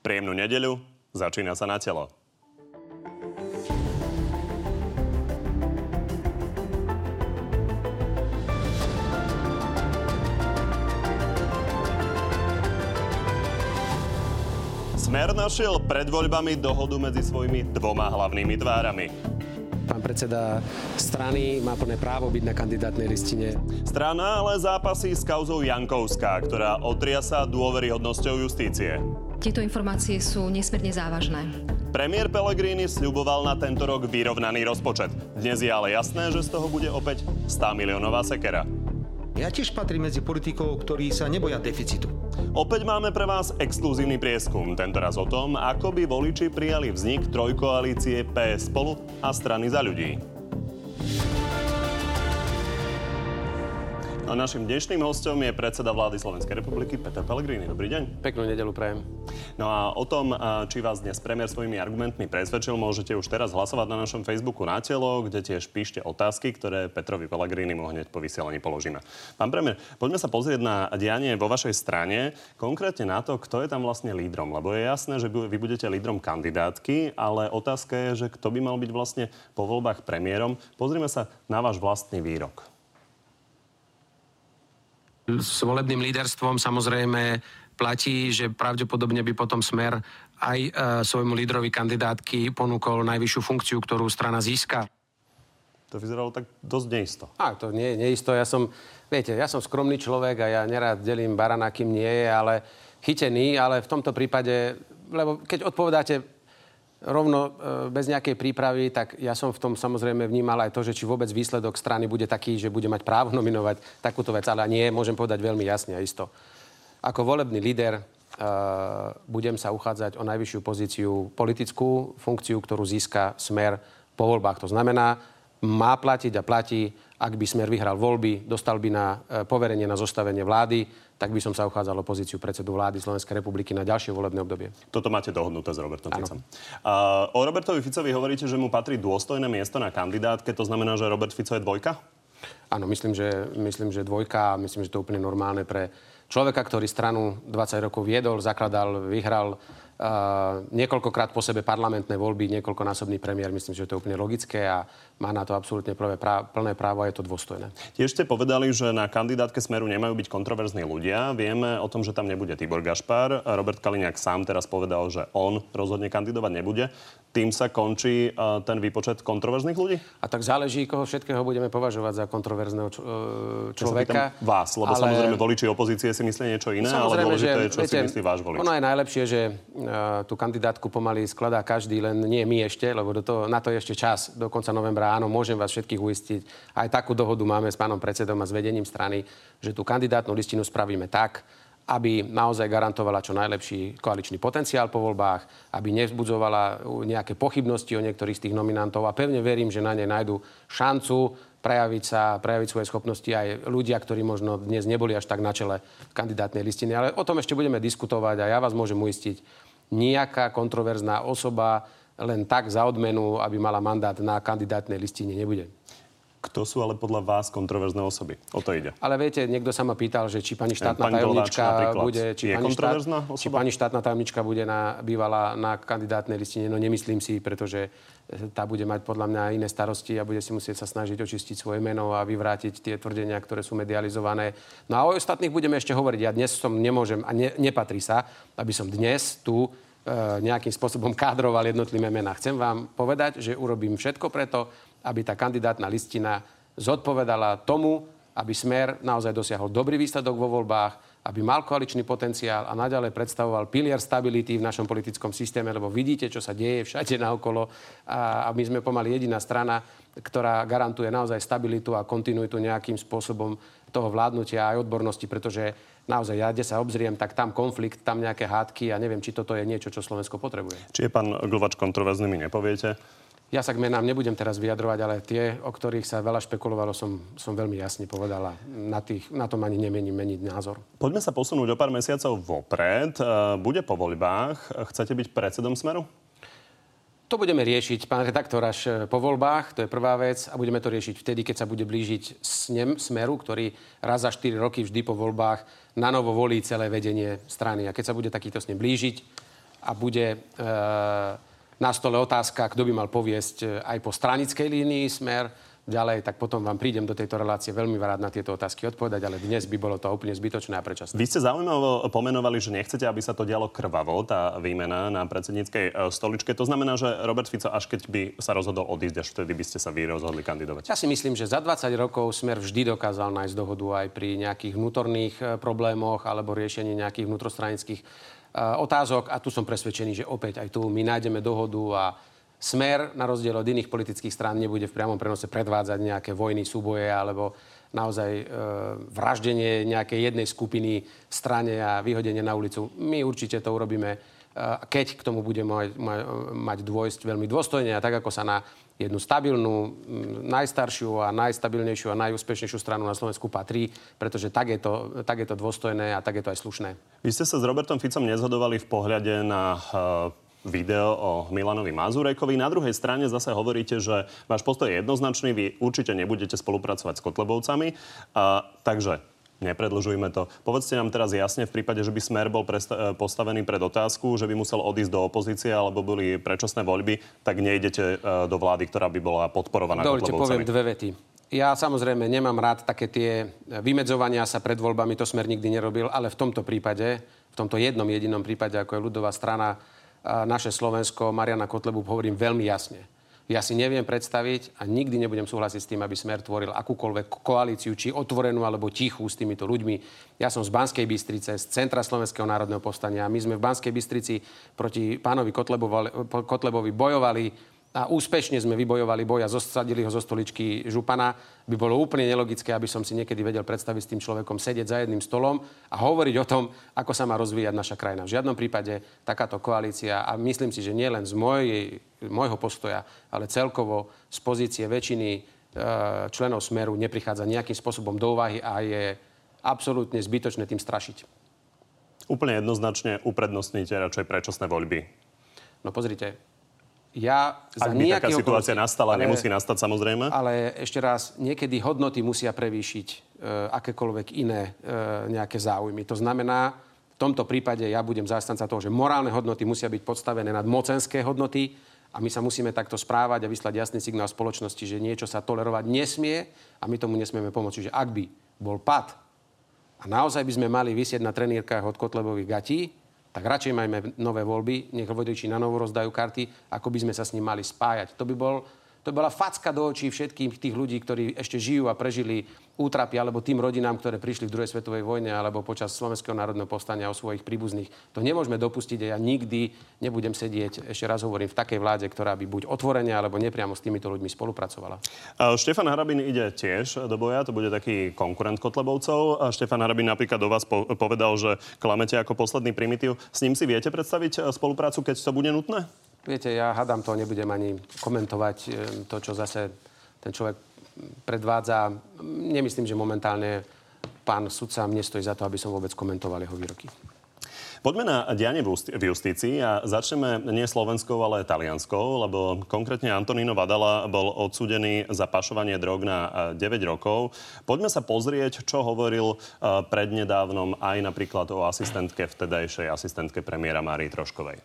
Príjemnú nedeľu, začína sa Na telo. Smer našiel pred voľbami dohodu medzi svojimi dvoma hlavnými tvárami. Pán predseda strany má plné právo byť na kandidátnej listine. Strana ale zápasí s kauzou Jankovská, ktorá otriasa dôveryhodnosťou justície. Tieto informácie sú nesmierne závažné. Premiér Pellegrini sľuboval na tento rok vyrovnaný rozpočet. Dnes je ale jasné, že z toho bude opäť 100 miliónová sekera. Ja tiež patrím medzi politikov, ktorí sa neboja deficitu. Opäť máme pre vás exkluzívny prieskum, tentoraz o tom, ako by voliči prijali vznik trojkoalície PSPOL a strany Za ľudí. A našim dnešným hostom je predseda vlády Slovenskej republiky Peter Pellegrini. Dobrý deň. Peknú nedeľu prajem. No a o tom, či vás dnes premiér svojimi argumentmi presvedčil, môžete už teraz hlasovať na našom Facebooku Na telo, kde tiež píšte otázky, ktoré Petrovi Pellegrinimu hneď po vysielaní položíme. Pán premiér, poďme sa pozrieť na dianie vo vašej strane, konkrétne na to, kto je tam vlastne lídrom, lebo je jasné, že vy budete lídrom kandidátky, ale otázka je, že kto by mal byť vlastne po voľbách premiérom. Pozrime sa na váš vlastný výrok. S volebným líderstvom samozrejme platí, že pravdepodobne by potom Smer aj svojmu líderovi kandidátky ponúkol najvyššiu funkciu, ktorú strana získa. To vyzeralo tak dosť neisto. Á, to nie je neisto. Ja som skromný človek a ja nerád delím barana, kým nie je, ale chytený, ale v tomto prípade, lebo keď odpovedáte rovno bez nejakej prípravy, tak ja som v tom samozrejme vnímal aj to, že či vôbec výsledok strany bude taký, že bude mať právo nominovať takúto vec, ale nie, môžem povedať veľmi jasne a isto. Ako volebný líder budem sa uchádzať o najvyššiu pozíciu, politickú funkciu, ktorú získa Smer po voľbách. To znamená, má platiť a platí, ak by Smer vyhral voľby, dostal by na poverenie na zostavenie vlády, tak by som sa uchádzal o pozíciu predsedu vlády Slovenskej republiky na ďalšie volebné obdobie. Toto máte dohodnuté s Robertom Ficom. O Robertovi Ficovi hovoríte, že mu patrí dôstojné miesto na kandidátke, to znamená, že Robert Fico je dvojka? Áno, myslím, že dvojka, myslím, že to je úplne normálne pre človeka, ktorý stranu 20 rokov viedol, zakladal, vyhral niekoľkokrát po sebe parlamentné voľby, niekoľkonásobný premiér. Myslím, že to je úplne logické a má na to absolútne plné právo a je to dôstojné. Tiež ste povedali, že na kandidátke Smeru nemajú byť kontroverzní ľudia. Vieme o tom, že tam nebude Tibor Gašpar. Robert Kaliňák sám teraz povedal, že on rozhodne kandidovať nebude. Tým sa končí ten výpočet kontroverzných ľudí? A tak záleží, koho všetkého budeme považovať za kontroverzného človeka. Vás, lebo ale samozrejme voliči opozície si myslí niečo iné, ale dôležité je, čo si myslí váš volič. Ono je najlepšie, že tú kandidátku pomaly skladá každý, len nie my ešte, lebo na to je ešte čas. Do konca novembra, áno, môžem vás všetkých uistiť. Aj takú dohodu máme s pánom predsedom a s vedením strany, že tú kandidátnu listinu spravíme tak, aby naozaj garantovala čo najlepší koaličný potenciál po voľbách, aby nevzbudzovala nejaké pochybnosti o niektorých z tých nominantov a pevne verím, že na nej nájdu šancu prejaviť svoje schopnosti aj ľudia, ktorí možno dnes neboli až tak na čele kandidátnej listiny. Ale o tom ešte budeme diskutovať a ja vás môžem uistiť, nejaká kontroverzná osoba len tak za odmenu, aby mala mandát na kandidátnej listine, nebude. Kto sú ale podľa vás kontroverzné osoby? O to ide. Ale viete, niekto sa ma pýtal, že či pani štátna tajomnička bude, bude bývala na kandidátnej listine. No nemyslím si, pretože tá bude mať podľa mňa iné starosti a bude si musieť sa snažiť očistiť svoje meno a vyvrátiť tie tvrdenia, ktoré sú medializované. No a o ostatných budeme ešte hovoriť. Ja dnes som nemôžem a nepatrí sa, aby som dnes tu nejakým spôsobom kádroval jednotlivé mená. Chcem vám povedať, že urobím všetko preto, aby tá kandidátna listina zodpovedala tomu, aby Smer naozaj dosiahol dobrý výsledok vo voľbách, aby mal koaličný potenciál a naďalej predstavoval pilier stability v našom politickom systéme, lebo vidíte, čo sa deje všade naokolo a my sme pomaly jediná strana, ktorá garantuje naozaj stabilitu a kontinuitu nejakým spôsobom toho vládnutia aj odbornosti, pretože naozaj, ja kde sa obzriem, tak tam konflikt, tam nejaké hádky a neviem, či toto je niečo, čo Slovensko potrebuje. Či je pán Glovač kontroverzný, mi nepoviete? Ja sa k menám nebudem teraz vyjadrovať, ale tie, o ktorých sa veľa špekulovalo, som veľmi jasne povedala. Na tom ani nemením meniť názor. Poďme sa posunúť o pár mesiacov vopred. Bude po voľbách. Chcete byť predsedom Smeru? To budeme riešiť, pán redaktor, až po voľbách. To je prvá vec. A budeme to riešiť vtedy, keď sa bude blížiť Smeru, ktorý raz za 4 roky vždy po voľbách nanovo volí celé vedenie strany. A keď sa bude takýto snem blížiť, a bude na stole otázka, kto by mal poviesť aj po stranickej línii Smer ďalej, tak potom vám prídem do tejto relácie veľmi rád na tieto otázky odpovedať, ale dnes by bolo to úplne zbytočné a predčasné. Vy ste zaujímavo pomenovali, že nechcete, aby sa to dialo krvavo, tá výmena na predsedníckej stoličke. To znamená, že Robert Fico, až keď by sa rozhodol odísť, až vtedy by ste sa vy rozhodli kandidovať. Ja si myslím, že za 20 rokov Smer vždy dokázal nájsť dohodu aj pri nejakých vnútorných problémoch alebo riešení nejakých vnútrostranických otázok a tu som presvedčený, že opäť aj tu my nájdeme dohodu a Smer, na rozdiel od iných politických strán, nebude v priamom prenose predvádzať nejaké vojny, súboje alebo naozaj vraždenie nejakej jednej skupiny v strane a vyhodenie na ulicu. My určite to urobíme, keď k tomu bude mať dôjsť veľmi dôstojne a tak, ako sa na jednu stabilnú, najstaršiu a najstabilnejšiu a najúspešnejšiu stranu na Slovensku patrí, pretože tak je to dôstojné a tak je to aj slušné. Vy ste sa s Robertom Ficom nezhodovali v pohľade na video o Milanovi Mazurekovi. Na druhej strane zase hovoríte, že váš postoj je jednoznačný, vy určite nebudete spolupracovať s Kotlebovcami. Takže nepredlžujme to. Povedzte nám teraz jasne, v prípade, že by Smer bol postavený pred otázku, že by musel odísť do opozície alebo boli predčasné voľby, tak nejdete do vlády, ktorá by bola podporovaná Kotlebovcami. Dovoľte, poviem dve vety. Ja samozrejme nemám rád také tie vymedzovania sa pred voľbami, to Smer nikdy nerobil, ale v tomto prípade, v tomto jednom jedinom prípade, ako je ľudová strana Naše Slovensko, Mariana Kotlebu, hovorím veľmi jasne. Ja si neviem predstaviť a nikdy nebudem súhlasiť s tým, aby Smer tvoril akúkoľvek koalíciu, či otvorenú, alebo tichú s týmito ľuďmi. Ja som z Banskej Bystrice, z Centra Slovenského národného povstania. My sme v Banskej Bystrici proti pánovi Kotlebovi bojovali a úspešne sme vybojovali boj a zosadili ho zo stoličky župana. By bolo úplne nelogické, aby som si niekedy vedel predstaviť s tým človekom sedieť za jedným stolom a hovoriť o tom, ako sa má rozvíjať naša krajina. V žiadnom prípade takáto koalícia, a myslím si, že nie len z môjho postoja, ale celkovo z pozície väčšiny členov Smeru neprichádza nejakým spôsobom do úvahy a je absolútne zbytočné tým strašiť. Úplne jednoznačne uprednostníte radšej predčasné voľby. No pozrite, ak by taká situácia nastala, ale nemusí nastať samozrejme. Ale ešte raz, niekedy hodnoty musia prevýšiť akékoľvek iné nejaké záujmy. To znamená, v tomto prípade ja budem zástanca toho, že morálne hodnoty musia byť podstavené nad mocenské hodnoty a my sa musíme takto správať a vyslať jasný signál spoločnosti, že niečo sa tolerovať nesmie a my tomu nesmieme pomôcť. Že ak by bol pad a naozaj by sme mali visieť na trenírkach od Kotlebových gatí, tak radšej majme nové voľby, nech vodiči na novo rozdajú karty, ako by sme sa s ním mali spájať. To bola facka do očí všetkým tých ľudí, ktorí ešte žijú a prežili útrapy, alebo tým rodinám, ktoré prišli v druhej svetovej vojne, alebo počas Slovenského národného povstania o svojich príbuzných. To nemôžeme dopustiť a ja nikdy nebudem sedieť, ešte raz hovorím, v takej vláde, ktorá by buď otvorene, alebo nepriamo s týmito ľuďmi spolupracovala. Štefan Harabin ide tiež do boja, to bude taký konkurent Kotlebovcov. Štefan Harabin napríklad do vás povedal, že klamete ako posledný primitív. S ním si viete predstaviť spoluprácu, keď to bude nutné? Viete, ja hádam to, nebudem ani komentovať to, čo zase ten človek predvádza. Nemyslím, že momentálne pán sudca mne stojí za to, aby som vôbec komentoval jeho výroky. Poďme na dianie v justícii a začneme nie slovenskou, ale talianskou, lebo konkrétne Antonino Vadala bol odsúdený za pašovanie drog na 9 rokov. Poďme sa pozrieť, čo hovoril prednedávnom aj napríklad o vtedajšej asistentke premiéra Márii Troškovej.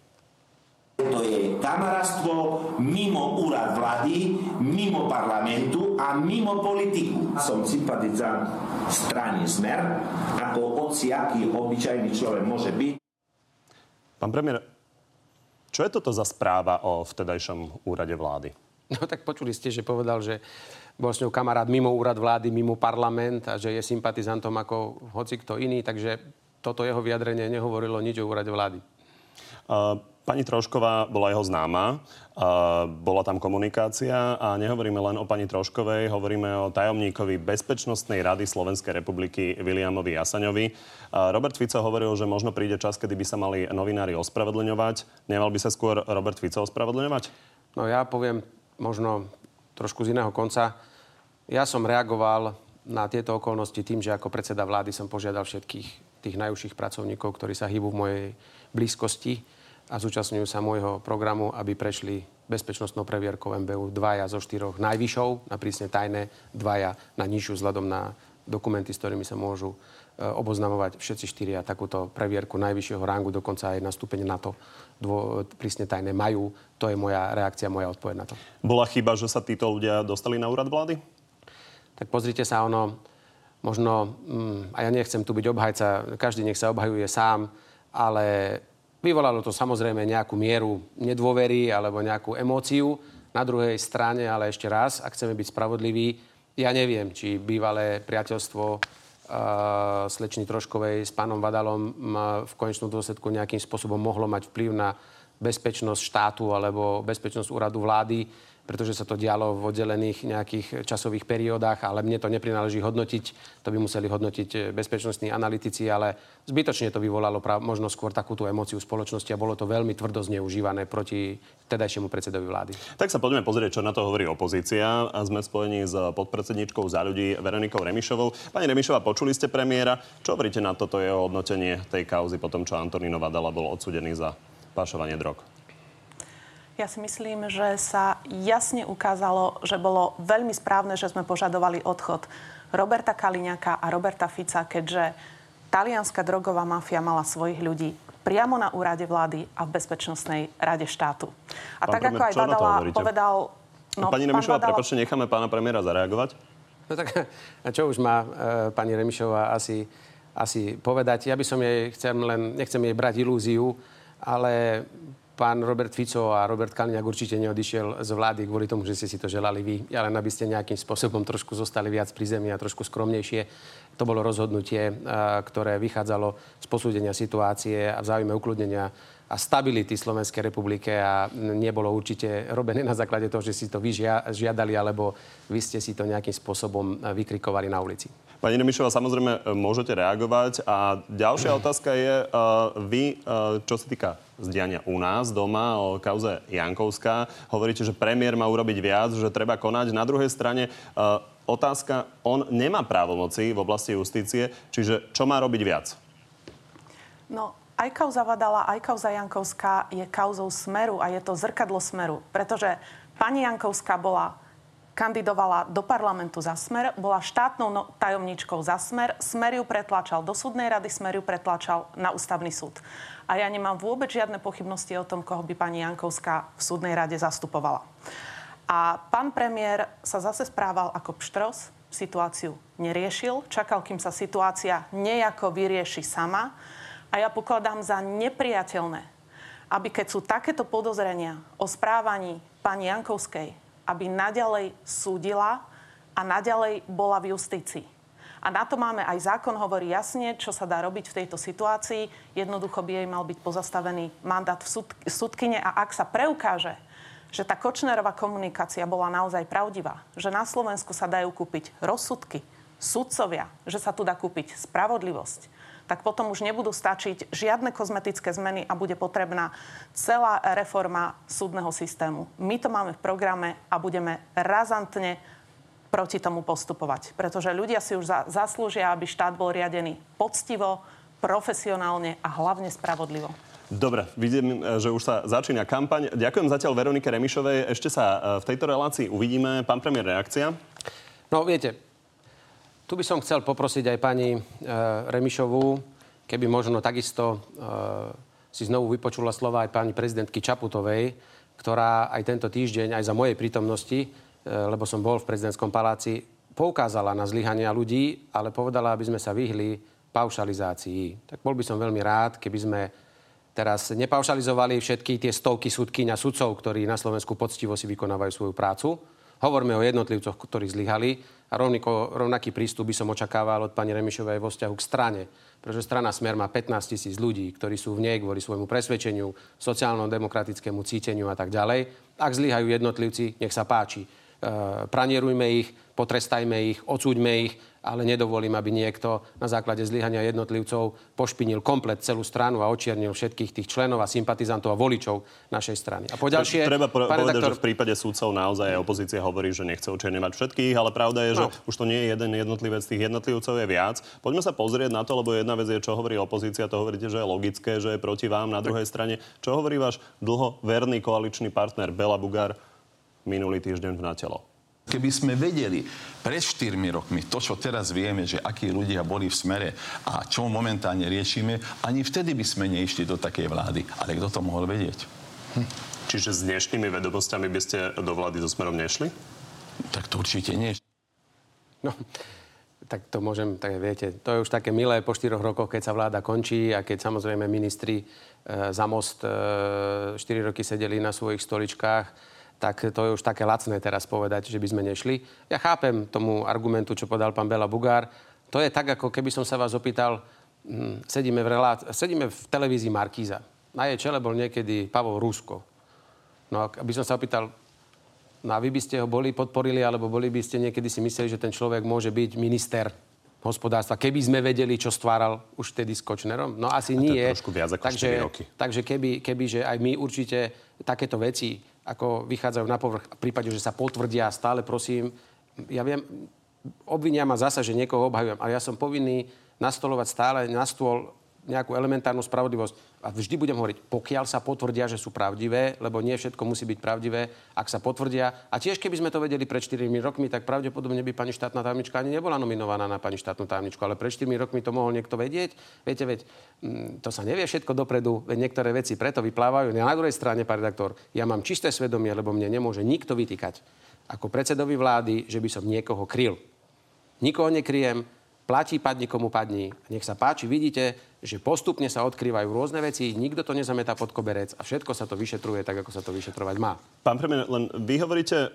To je kamarastvo mimo úrad vlády, mimo parlamentu a mimo politiku. Som sympatizant strany Smer, ako hociaký obyčajný človek môže byť. Pán premiér, čo je toto za správa o vtedajšom úrade vlády? No tak počuli ste, že povedal, že bol s ňou kamarát mimo úrad vlády, mimo parlament a že je sympatizantom ako hocikto iný, takže toto jeho vyjadrenie nehovorilo nič o úrade vlády. Pani Trošková bola jeho známa, bola tam komunikácia a nehovoríme len o pani Troškovej, hovoríme o tajomníkovi Bezpečnostnej rady Slovenskej republiky Viliamovi Jasaňovi. Robert Fico hovoril, že možno príde čas, kedy by sa mali novinári ospravedlňovať. Nemal by sa skôr Robert Fico ospravedlňovať? No ja poviem možno trošku z iného konca. Ja som reagoval na tieto okolnosti tým, že ako predseda vlády som požiadal všetkých tých najúžších pracovníkov, ktorí sa hýbu v mojej blízkosti a zúčastňujú sa môjho programu, aby prešli bezpečnostnou previerkou MBÚ 2 zo 4 najvyššou, na prísne tajné, 2 na nižšiu vzhľadom na dokumenty, s ktorými sa môžu oboznamovať všetci štyria. Takúto previerku najvyššieho rangu, dokonca aj na stupeň na to prísne tajné majú. To je moja reakcia, moja odpoveď na to. Bola chyba, že sa títo ľudia dostali na úrad vlády? Tak pozrite sa, ono možno, a ja nechcem tu byť obhajca, každý nech sa obhajuje sám, ale vyvolalo to samozrejme nejakú mieru nedôvery alebo nejakú emóciu. Na druhej strane, ale ešte raz, ak chceme byť spravodliví, ja neviem, či bývalé priateľstvo slečny Troškovej s pánom Vadalom v konečnom dôsledku nejakým spôsobom mohlo mať vplyv na bezpečnosť štátu alebo bezpečnosť úradu vlády, pretože sa to dialo v oddelených nejakých časových periódach, ale mne to neprináleží hodnotiť. To by museli hodnotiť bezpečnostní analytici, ale zbytočne to vyvolalo možno skôr takúto emóciu spoločnosti a bolo to veľmi tvrdo zneužívané proti vtedajšiemu predsedovi vlády. Tak sa poďme pozrieť, čo na to hovorí opozícia. A sme spojení s podpredsedníčkou Za ľudí Veronikou Remišovou. Pani Remišová, počuli ste premiéra. Čo hovoríte na toto jeho hodnotenie tej kauzy po tom, čo Antonino Vadala bol odsúdený za pašovanie drog? Ja si myslím, že sa jasne ukázalo, že bolo veľmi správne, že sme požadovali odchod Roberta Kaliňáka a Roberta Fica, keďže talianska drogová mafia mala svojich ľudí priamo na úrade vlády a v Bezpečnostnej rade štátu. A pán tak, premiér, ako aj Vadala povedal... No, pani Remišová, Vadala... prepáčte, necháme pána premiéra zareagovať. No tak, čo už má pani Remišová asi povedať? Ja by som jej nechcem jej brať ilúziu, ale pán Robert Fico a Robert Kaliňák určite neodišiel z vlády kvôli tomu, že ste si to želali vy, ale aby ste nejakým spôsobom trošku zostali viac pri zemi a trošku skromnejšie. To bolo rozhodnutie, ktoré vychádzalo z posúdenia situácie a v záujme ukludnenia a stability Slovenskej republike a nebolo určite robené na základe toho, že si to vy žiadali, alebo vy ste si to nejakým spôsobom vykrikovali na ulici. Pani Remišová, samozrejme, môžete reagovať. A ďalšia otázka je, vy, čo sa týka zdiania u nás doma o kauze Jankovská, hovoríte, že premiér má urobiť viac, že treba konať. Na druhej strane, otázka, on nemá právomoci v oblasti justície, čiže čo má robiť viac? No, aj kauza Vadala, aj kauza Jankovská je kauzou Smeru a je to zrkadlo Smeru. Pretože pani Jankovská kandidovala do parlamentu za Smer, bola štátnou tajomničkou za Smer, Smer ju pretlačal do súdnej rady, Smer ju pretlačal na ústavný súd. A ja nemám vôbec žiadne pochybnosti o tom, koho by pani Jankovská v súdnej rade zastupovala. A pán premiér sa zase správal ako pštros, situáciu neriešil, čakal, kým sa situácia nejako vyrieši sama. A ja pokladám za nepriateľné, aby keď sú takéto podozrenia o správaní pani Jankovskej, aby naďalej súdila a naďalej bola v justícii. A na to máme aj zákon, hovorí jasne, čo sa dá robiť v tejto situácii. Jednoducho by jej mal byť pozastavený mandát v súdkyne a ak sa preukáže, že tá Kočnerová komunikácia bola naozaj pravdivá, že na Slovensku sa dajú kúpiť rozsudky, sudcovia, že sa tu dá kúpiť spravodlivosť, tak potom už nebudú stačiť žiadne kozmetické zmeny a bude potrebná celá reforma súdneho systému. My to máme v programe a budeme razantne proti tomu postupovať. Pretože ľudia si už zaslúžia, aby štát bol riadený poctivo, profesionálne a hlavne spravodlivo. Dobre, vidím, že už sa začína kampaň. Ďakujem zatiaľ Veronike Remišovej. Ešte sa v tejto relácii uvidíme. Pán premiér, reakcia? No, viete, tu by som chcel poprosiť aj pani Remišovú, keby možno takisto si znovu vypočula slova aj pani prezidentky Čaputovej, ktorá aj tento týždeň, aj za mojej prítomnosti, lebo som bol v prezidentskom paláci, poukázala na zlyhania ľudí, ale povedala, aby sme sa vyhli paušalizácii. Tak bol by som veľmi rád, keby sme teraz nepaušalizovali všetky tie stovky súdkyň a sudcov, ktorí na Slovensku poctivo si vykonávajú svoju prácu. Hovoríme o jednotlivcoch, ktorí zlyhali a rovnaký prístup by som očakával od pani Remišovej vo vzťahu k strane. Pretože strana Smer má 15 000 ľudí, ktorí sú v nej kvôli svojmu presvedčeniu, sociálno-demokratickému cíteniu a tak ďalej. Ak zlyhajú jednotlivci, nech sa páči. Pranierujme ich, potrestajme ich, odsúďme ich, ale nedovolím, aby niekto na základe zlyhania jednotlivcov pošpinil komplet celú stranu a očiernil všetkých tých členov a sympatizantov a voličov našej strany. A poďalšie... Treba povedať, že v prípade súdcov naozaj opozícia hovorí, že nechce očierňovať všetkých, ale pravda je, že už to nie je jeden jednotlivec, tých jednotlivcov je viac. Poďme sa pozrieť na to, lebo jedna vec je, čo hovorí opozícia, to hovoríte, že je logické, že je proti vám. Na druhej strane, čo hovorí váš dlhoverný koaličný partner Bela Bugár minulý týždeň v Na telo? Keby sme vedeli pred 4 rokmi to, čo teraz vieme, že akí ľudia boli v Smere a čo momentálne riešime, ani vtedy by sme neišli do takej vlády. Ale kto to mohol vedieť? Čiže s dnešnými vedomosťami by ste do vlády so Smerom nešli? Tak to určite nie. No, tak to môžem, tak viete, to je už také milé po 4 rokoch, keď sa vláda končí a keď samozrejme ministri za Most 4 roky sedeli na svojich stoličkách, tak to je už také lacné teraz povedať, že by sme nešli. Ja chápem tomu argumentu, čo podal pán Bela Bugár. To je tak, ako keby som sa vás opýtal, sedíme v televízii Markíza. Na jej čele bol niekedy Pavol Rusko. No aby som sa opýtal, no a vy by ste ho boli podporili, alebo boli by ste niekedy si mysleli, že ten človek môže byť minister hospodárstva, keby sme vedeli, čo stváral už vtedy s Kočnerom? No asi nie. A to je trošku viac ako 4 roky. Takže keby že aj my určite takéto veci, ako vychádzajú na povrch, v prípade, že sa potvrdia, stále prosím, ja viem, obvinia ma zasa, že niekoho obhajujem, ale ja som povinný nastolovať stále na stôl nejakú elementárnu spravodlivosť. A vždy budem hovoriť, pokiaľ sa potvrdia, že sú pravdivé, lebo nie všetko musí byť pravdivé, ak sa potvrdia. A tiež, keby sme to vedeli pred 4 rokmi, tak pravdepodobne by pani štátna tajomnička ani nebola nominovaná na pani štátnu tajomničku. Ale pred 4 rokmi to mohol niekto vedieť. Viete, to sa nevie všetko dopredu, veď niektoré veci preto vyplávajú. Ja na druhej strane, pán redaktor, ja mám čisté svedomie, lebo mne nemôže nikto vytýkať ako predsedovi vlády, že by som niekoho kryl. Nikoho nekryjem. Platí, padni, komu padni. Nech sa páči, vidíte, že postupne sa odkrývajú rôzne veci, nikto to nezametá pod koberec a všetko sa to vyšetruje tak, ako sa to vyšetrovať má. Pán premiér, len vy hovoríte,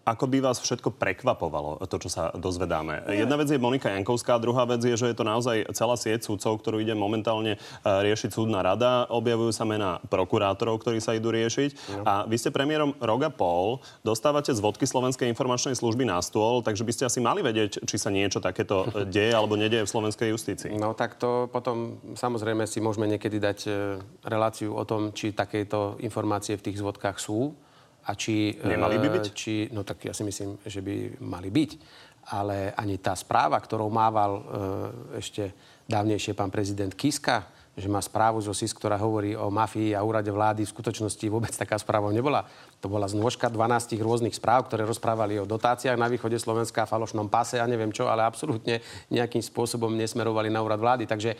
ako by vás všetko prekvapovalo, to, čo sa dozvedáme. Nie. Jedna vec je Monika Jankovská, druhá vec je, že je to naozaj celá sieť súdcov, ktorú ide momentálne riešiť súdna rada. Objavujú sa mená prokurátorov, ktorí sa idú riešiť. No. A vy ste premiérom rok a pol, dostávate zvodky Slovenskej informačnej služby na stôl, takže by ste asi mali vedieť, či sa niečo takéto deje alebo nedeje v slovenskej justícii. No tak to potom samozrejme si môžeme niekedy dať reláciu o tom, či takéto informácie v tých zvodkách sú. A či... Nemali by byť? No tak ja si myslím, že by mali byť. Ale ani tá správa, ktorou mával ešte dávnejšie pán prezident Kiska, že má správu zo SIS, ktorá hovorí o mafii a úrade vlády, v skutočnosti vôbec taká správa nebola. To bola znôžka 12 rôznych správ, ktoré rozprávali o dotáciách na východe Slovenska, falošnom pase a neviem čo, ale absolútne nejakým spôsobom nesmerovali na úrad vlády. Takže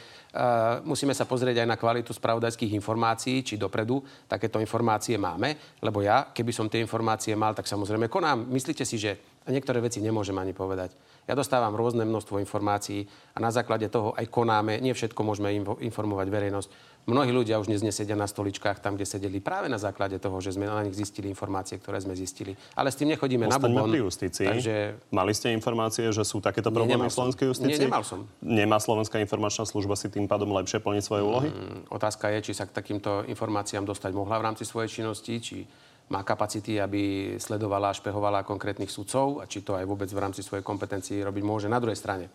musíme sa pozrieť aj na kvalitu spravodajských informácií, či dopredu takéto informácie máme, lebo ja, keby som tie informácie mal, tak samozrejme konám. Myslíte si, že niektoré veci nemôžem ani povedať. Ja dostávam rôzne množstvo informácií a na základe toho aj konáme. Nie všetko môžeme informovať verejnosť. Mnohí ľudia už dnes nesedia na stoličkách tam, kde sedeli práve na základe toho, že sme na nich zistili informácie, ktoré sme zistili. Ale s tým nechodíme na bubon. Ostaňme pri justícii. Takže... Mali ste informácie, že sú takéto problémy v slovenskej justícii? Nie, nemal som. Nemá Slovenská informačná služba si tým pádom lepšie plniť svoje úlohy? Otázka je, či sa k takýmto informáciám dostať mohla v rámci svojej činnosti, či má kapacity, aby sledovala a špehovala konkrétnych sudcov a či to aj vôbec v rámci svojej kompetencií robiť môže. Na druhej strane,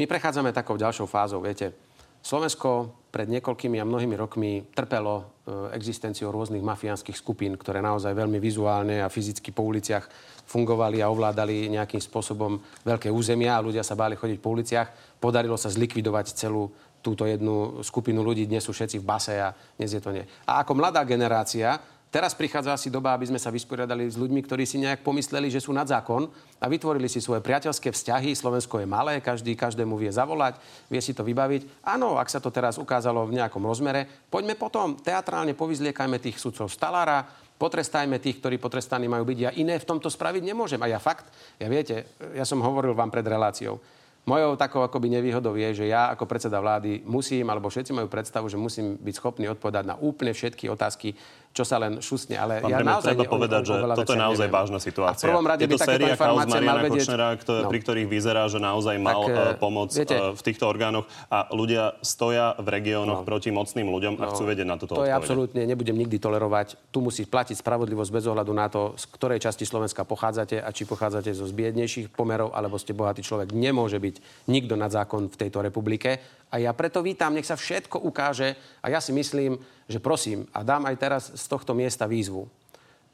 my prechádzame takou ďalšou fázou, viete. Slovensko pred niekoľkými a mnohými rokmi trpelo existenciou rôznych mafiánskych skupín, ktoré naozaj veľmi vizuálne a fyzicky po uliciach fungovali a ovládali nejakým spôsobom veľké územia a ľudia sa báli chodiť po uliciach. Podarilo sa zlikvidovať celú túto jednu skupinu ľudí. Dnes sú všetci v base a dnes je to nie. A ako mladá generácia, teraz prichádza asi doba, aby sme sa vysporiadali s ľuďmi, ktorí si nejak pomysleli, že sú nad zákon a vytvorili si svoje priateľské vzťahy. Slovensko je malé, každý každému vie zavolať, vie si to vybaviť. Áno, ak sa to teraz ukázalo v nejakom rozmere, poďme potom teatrálne povyzliekajme tých sudcov z talára, potrestajme tých, ktorí potrestaní majú byť. Ja iné v tomto spraviť nemôžem. A ja fakt, ja viete, ja som hovoril vám pred reláciou. Mojou takou akoby nevýhodou je, že ja ako predseda vlády musím, alebo všetci majú predstavu, že musím byť schopný odpovedať na úplne všetky otázky, čo sa len šustne. Ale pán ja premiér, naozaj... Treba povedať, že toto je naozaj vážna situácia. A v prvom rade by takéto informácie mal vedieť... Kočnera, pri ktorých vyzerá, že naozaj mal tak, pomoc viete, v týchto orgánoch a ľudia stoja v regiónoch proti mocným ľuďom a chcú vedieť na toto odpovede. To ja absolútne nebudem nikdy tolerovať. Tu musí platiť spravodlivosť bez ohľadu na to, z ktorej časti Slovenska pochádzate a či pochádzate zo zbiednejších pomerov, alebo ste bohatý človek. Nemôže byť nikto nad zákon v tejto republike. A ja preto vítam, nech sa všetko ukáže. A ja si myslím, že prosím, a dám aj teraz z tohto miesta výzvu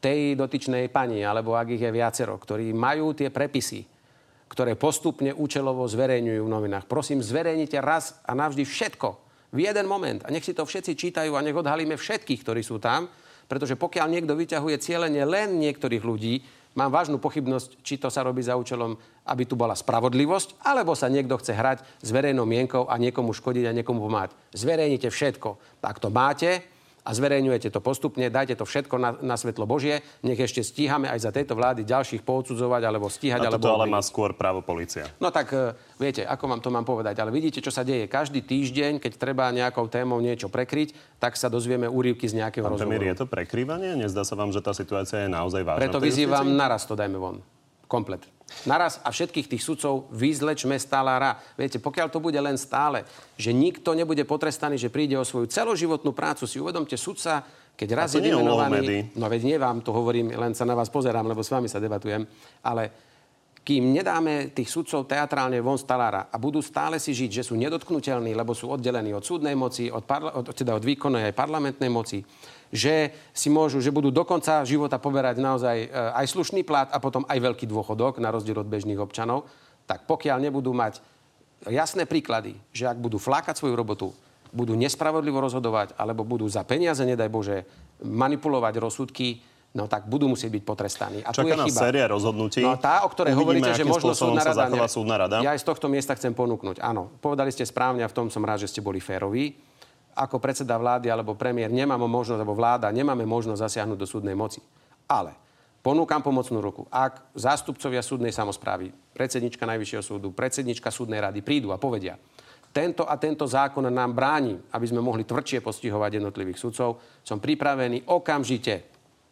tej dotyčnej pani, alebo ak ich je viacero, ktorí majú tie prepisy, ktoré postupne účelovo zverejňujú v novinách. Prosím, zverejnite raz a navždy všetko. V jeden moment. A nech si to všetci čítajú a nech odhalíme všetkých, ktorí sú tam. Pretože pokiaľ niekto vyťahuje cielene len niektorých ľudí, Mám vážnu pochybnosť, či to sa robí za účelom, aby tu bola spravodlivosť, alebo sa niekto chce hrať s verejnou mienkou a niekomu škodiť a niekomu pomáhať. Zverejnite všetko. Tak to máte a zverejňujete to postupne, dajte to všetko na svetlo Božie, nech ešte stíhame aj za tejto vlády ďalších poodsudzovať alebo stíhať. A toto alebo ale má skôr právo polícia. No tak viete, ako vám to mám povedať, ale vidíte, čo sa deje. Každý týždeň, keď treba nejakou témou niečo prekryť, tak sa dozvieme úryvky z nejakého rozhovoru. Je to prekrývanie? Nezdá sa vám, že tá situácia je naozaj vážna? Preto vyzývam, naraz to dajme von. Komplet. Naraz a všetkých tých sudcov vyzlečme stálara. Viete, pokiaľ to bude len stále, že nikto nebude potrestaný, že príde o svoju celoživotnú prácu, si uvedomte sudca, keď raz je vymenovaný... No veď nie vám to hovorím, len sa na vás pozerám, lebo s vami sa debatujem. Ale kým nedáme tých sudcov teatrálne von stálara a budú stále si žiť, že sú nedotknuteľní, lebo sú oddelení od súdnej moci, od výkonnej aj parlamentnej moci, že si môžu, že budú do konca života poberať naozaj aj slušný plat a potom aj veľký dôchodok, na rozdiel od bežných občanov, tak pokiaľ nebudú mať jasné príklady, že ak budú flákať svoju robotu, budú nespravodlivo rozhodovať, alebo budú za peniaze, nedaj Bože, manipulovať rozsudky, no tak budú musieť byť potrestaní. A čaká tu je nás chyba. Séria rozhodnutí. No tá, o ktorej hovoríte, že možno súdna rada. Ja aj z tohto miesta chcem ponúknuť. Áno, povedali ste správne a v tom som rád, že ste boli féroví. Ako predseda vlády alebo premiér nemáme možnosť, alebo vláda, nemáme možnosť zasiahnuť do súdnej moci. Ale ponúkam pomocnú ruku. Ak zástupcovia súdnej samosprávy, predsednička Najvyššieho súdu, predsednička súdnej rady prídu a povedia, tento a tento zákon nám bráni, aby sme mohli tvrdšie postihovať jednotlivých sudcov, som pripravený okamžite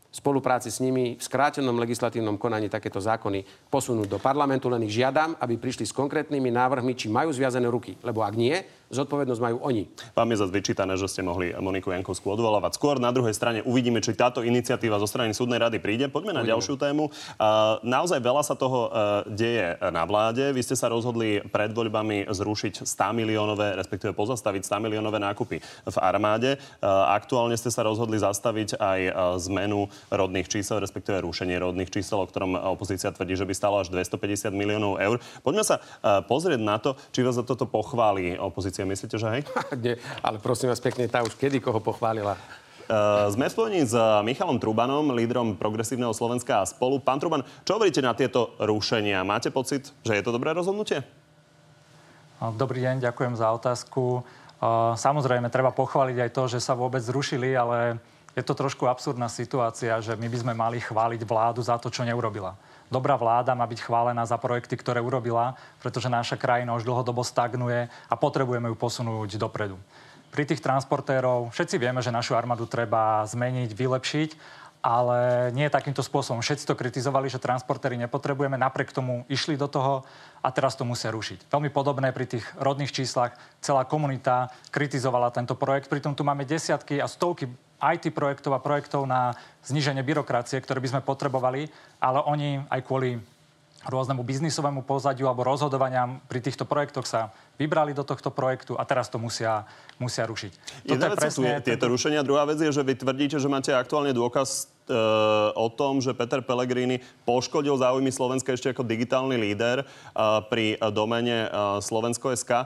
v spolupráci s nimi v skrátenom legislatívnom konaní takéto zákony posunúť do parlamentu, len ich žiadam, aby prišli s konkrétnymi návrhmi, či majú zviazané ruky, lebo ak nie, zodpovednosť majú oni. Vám je zase vyčítané, že ste mohli Moniku Jankovskú odvolávať skôr. Na druhej strane uvidíme, či táto iniciatíva zo strany súdnej rady príde. Poďme na ďalšiu tému. Naozaj veľa sa toho deje na vláde. Vy ste sa rozhodli pred voľbami zrušiť 100 miliónové, respektíve pozastaviť 100 miliónové nákupy v armáde. Aktuálne ste sa rozhodli zastaviť aj zmenu rodných čísel, respektíve rušenie rodných čísel, o ktorom opozícia tvrdí, že by stalo až 250 miliónov eur. Poďme sa pozrieť na to, či vás za toto pochváli opozícia. Myslíte, že hej? Nie, ale prosím vás pekne, tá už kedy koho pochválila? Sme spojení s Michalom Trubanom, lídrom Progresívneho Slovenska a Spolu. Pán Truban, čo hovoríte na tieto rušenia? Máte pocit, že je to dobré rozhodnutie? Dobrý deň, ďakujem za otázku. Samozrejme, treba pochváliť aj to, že sa vôbec zrušili, ale je to trošku absurdná situácia, že my by sme mali chváliť vládu za to, čo neurobila. Dobrá vláda má byť chválená za projekty, ktoré urobila, pretože naša krajina už dlhodobo stagnuje a potrebujeme ju posunúť dopredu. Pri tých transportérov všetci vieme, že našu armádu treba zmeniť, vylepšiť, ale nie takýmto spôsobom. Všetci to kritizovali, že transportéry nepotrebujeme, napriek tomu išli do toho a teraz to musia rušiť. Veľmi podobné pri tých rodných číslach. Celá komunita kritizovala tento projekt, pritom tu máme desiatky a stovky IT projektov a projektov na zníženie byrokracie, ktoré by sme potrebovali, ale oni aj kvôli rôznemu biznisovému pozadiu alebo rozhodovaniam pri týchto projektoch sa vybrali do tohto projektu a teraz to musia rušiť. Jedna vec sú tieto rušenia, druhá vec je, že vy tvrdíte, že máte aktuálne dôkaz o tom, že Peter Pellegrini poškodil záujmy Slovenska ešte ako digitálny líder pri domene Slovensko.sk.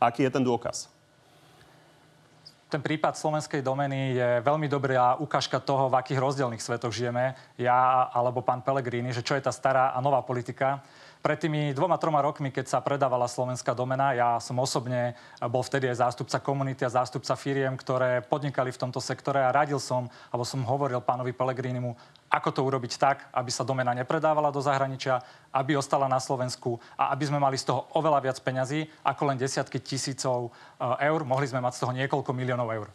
Aký je ten dôkaz? Ten prípad slovenskej domény je veľmi dobrá ukážka toho, v akých rozdielnych svetoch žijeme. Ja alebo pán Pellegrini, že čo je tá stará a nová politika. Pred tými 2-3 rokmi, keď sa predávala slovenská domena, ja som osobne bol vtedy aj zástupca komunity a zástupca firiem, ktoré podnikali v tomto sektore a radil som, alebo som hovoril pánovi Pellegrinimu, ako to urobiť tak, aby sa domena nepredávala do zahraničia, aby ostala na Slovensku a aby sme mali z toho oveľa viac peňazí, ako len desiatky tisícov eur. Mohli sme mať z toho niekoľko miliónov eur.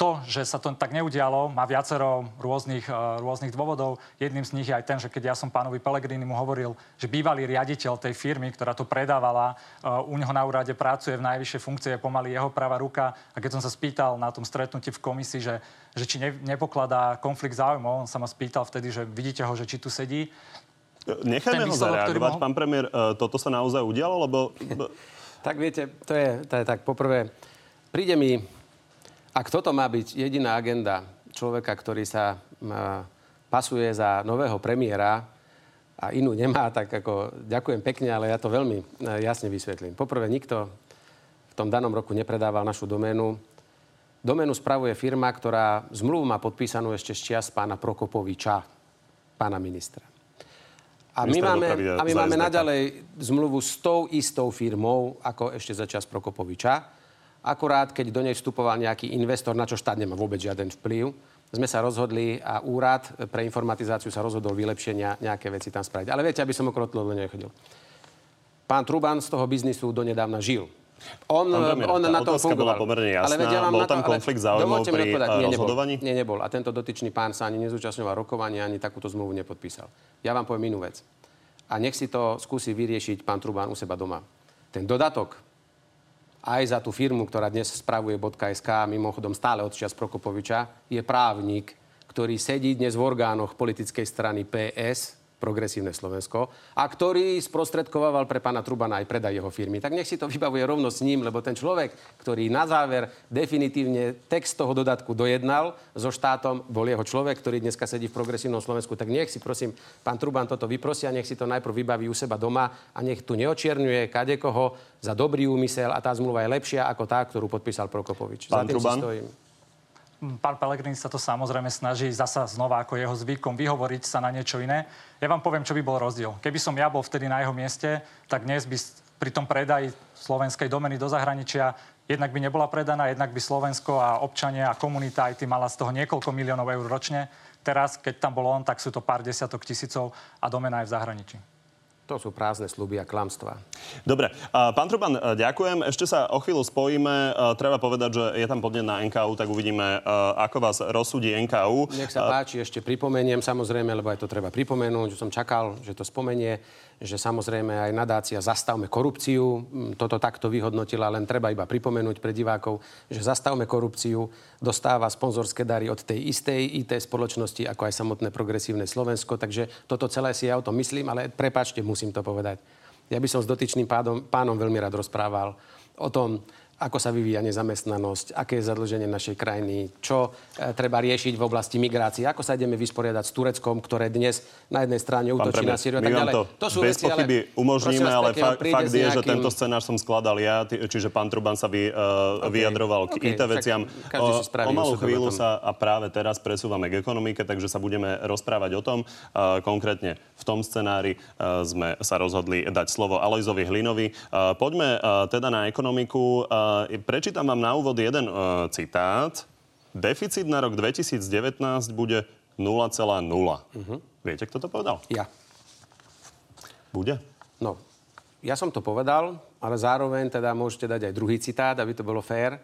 To, že sa to tak neudialo, má viacero rôznych dôvodov. Jedným z nich je aj ten, že keď ja som pánovi Pellegrinimu hovoril, že bývalý riaditeľ tej firmy, ktorá to predávala, u neho na úrade pracuje v najvyššej funkcii, je pomaly jeho pravá ruka. A keď som sa spýtal na tom stretnutí v komisii, že či nepokladá konflikt záujmov, on sa ma spýtal vtedy, že vidíte ho, že či tu sedí. Nechajme ho zareagovať, pán premiér, toto sa naozaj udialo, lebo... Tak viete, to je tak, poprvé, príde mi... Ak toto má byť jediná agenda človeka, ktorý sa pasuje za nového premiéra a inú nemá, tak ako ďakujem pekne, ale ja to veľmi jasne vysvetlím. Poprvé, nikto v tom danom roku nepredával našu doménu. Doménu spravuje firma, ktorá zmluvu má podpísanú ešte z čias pána Prokopoviča. pána ministra. A my máme naďalej zmluvu s tou istou firmou, ako ešte za čas Prokopoviča. Akurát, keď do nej vstupoval nejaký investor, na čo štát nemá vôbec žiaden vplyv, sme sa rozhodli a úrad pre informatizáciu sa rozhodol vylepšenia nejaké veci tam spraviť. Ale viete, aby som okrotlo do nechodil. Pán Truban z toho biznisu donedávna žil. On na tom fungoval. Ale vedia vám, bol tam konflikt záujmov pri rozhodovaní? Nie, nebol. A tento dotyčný pán sa ani nezúčastňoval rokovania, ani takúto zmluvu nepodpísal. Ja vám poviem inú vec. A nech si to skúsi vyriešiť pán Truban u seba doma. Ten dodatok aj za tú firmu, ktorá dnes spravuje .sk, mimochodom stále od čias Prokopoviča, je právnik, ktorý sedí dnes v orgánoch politickej strany PS, Progresívne Slovensko, a ktorý sprostredkovával pre pána Trubana aj predaj jeho firmy. Tak nech si to vybavuje rovno s ním, lebo ten človek, ktorý na záver definitívne text toho dodatku dojednal so štátom, bol jeho človek, ktorý dneska sedí v Progresívnom Slovensku. Tak nech si, prosím, pán Truban toto vyprosí a nech si to najprv vybaví u seba doma a nech tu neočierňuje kadekoho za dobrý úmysel, a tá zmluva je lepšia ako tá, ktorú podpísal Prokopovič. Pán Truban? Pán Pellegrini sa to samozrejme snaží zasa znova, ako jeho zvykom, vyhovoriť sa na niečo iné. Ja vám poviem, čo by bol rozdiel. Keby som ja bol vtedy na jeho mieste, tak dnes by pri tom predaji slovenskej domeny do zahraničia jednak by nebola predaná, jednak by Slovensko a občania a komunita IT mala z toho niekoľko miliónov eur ročne. Teraz, keď tam bol on, tak sú to pár desiatok tisícov a domena je v zahraničí. To sú prázdne sľuby a klamstvá. Dobre. Pán Truban, ďakujem. Ešte sa o chvíľu spojíme. Treba povedať, že je tam podnet na NKU, tak uvidíme, ako vás rozsudí NKU. Nech sa páči, ešte pripomeniem, samozrejme, lebo aj to treba pripomenúť, že som čakal, že to spomenie, že samozrejme aj nadácia Zastavme korupciu toto takto vyhodnotila, len treba iba pripomenúť pre divákov, že Zastavme korupciu dostáva sponzorské dary od tej istej IT spoločnosti, ako aj samotné Progresívne Slovensko, takže toto celé si ja o tom myslím, ale prepáčte, musím to povedať. Ja by som s dotyčným pánom veľmi rád rozprával o tom, ako sa vyvíja nezamestnanosť, aké je zadlženie našej krajiny, čo treba riešiť v oblasti migrácie, ako sa ideme vysporiadať s Tureckom, ktoré dnes na jednej strane útočí na Sýriu a tak ďalej. To sú veci, ale bez pochyby umožníme, ale fakt je, že tento scenár som skladal ja, čiže pán Truban sa vyjadroval k IT veciam. O malú chvíľu sa a práve teraz presúvame k ekonomike, takže sa budeme rozprávať o tom. Konkrétne v tom scenári sme sa rozhodli dať slovo Alojzovi Hlinovi. Poďme teda na ekonomiku. Prečítam vám na úvod jeden citát. Deficit na rok 2019 bude 0,0. Viete, kto to povedal? Ja. Bude? No, ja som to povedal, ale zároveň teda môžete dať aj druhý citát, aby to bolo fér,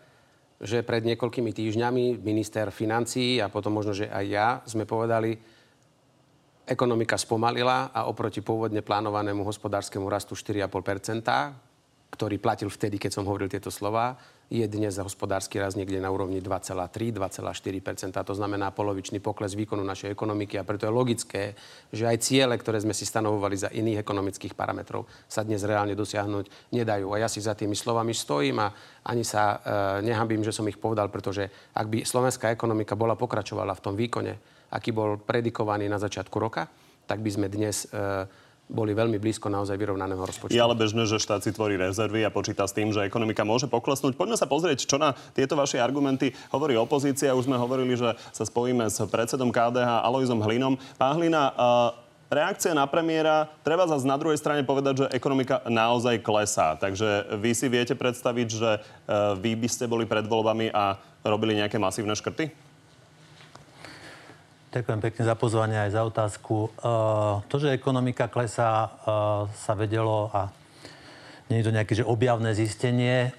že pred niekoľkými týždňami minister financií a potom možno, že aj ja sme povedali, ekonomika spomalila a oproti pôvodne plánovanému hospodárskemu rastu 4,5%, ktorý platil vtedy, keď som hovoril tieto slova, je dnes hospodársky rast niekde na úrovni 2,3-2,4%. To znamená polovičný pokles výkonu našej ekonomiky a preto je logické, že aj ciele, ktoré sme si stanovovali za iných ekonomických parametrov, sa dnes reálne dosiahnuť nedajú. A ja si za tými slovami stojím a ani sa nehambím, že som ich povedal, pretože ak by slovenská ekonomika bola pokračovala v tom výkone, aký bol predikovaný na začiatku roka, tak by sme dnes boli veľmi blízko naozaj vyrovnaného rozpočtu. Je ale bežné, že štát si tvorí rezervy a počíta s tým, že ekonomika môže poklesnúť. Poďme sa pozrieť, čo na tieto vaše argumenty hovorí opozícia. Už sme hovorili, že sa spojíme s predsedom KDH Alojzom Hlinom. Pán Hlina, reakcia na premiéra, treba zase na druhej strane povedať, že ekonomika naozaj klesá. Takže vy si viete predstaviť, že vy by ste boli pred voľbami a robili nejaké masívne škrty? Ďakujem pekne za pozvanie aj za otázku. To, že ekonomika klesá, sa vedelo a nie je to nejaké že objavné zistenie.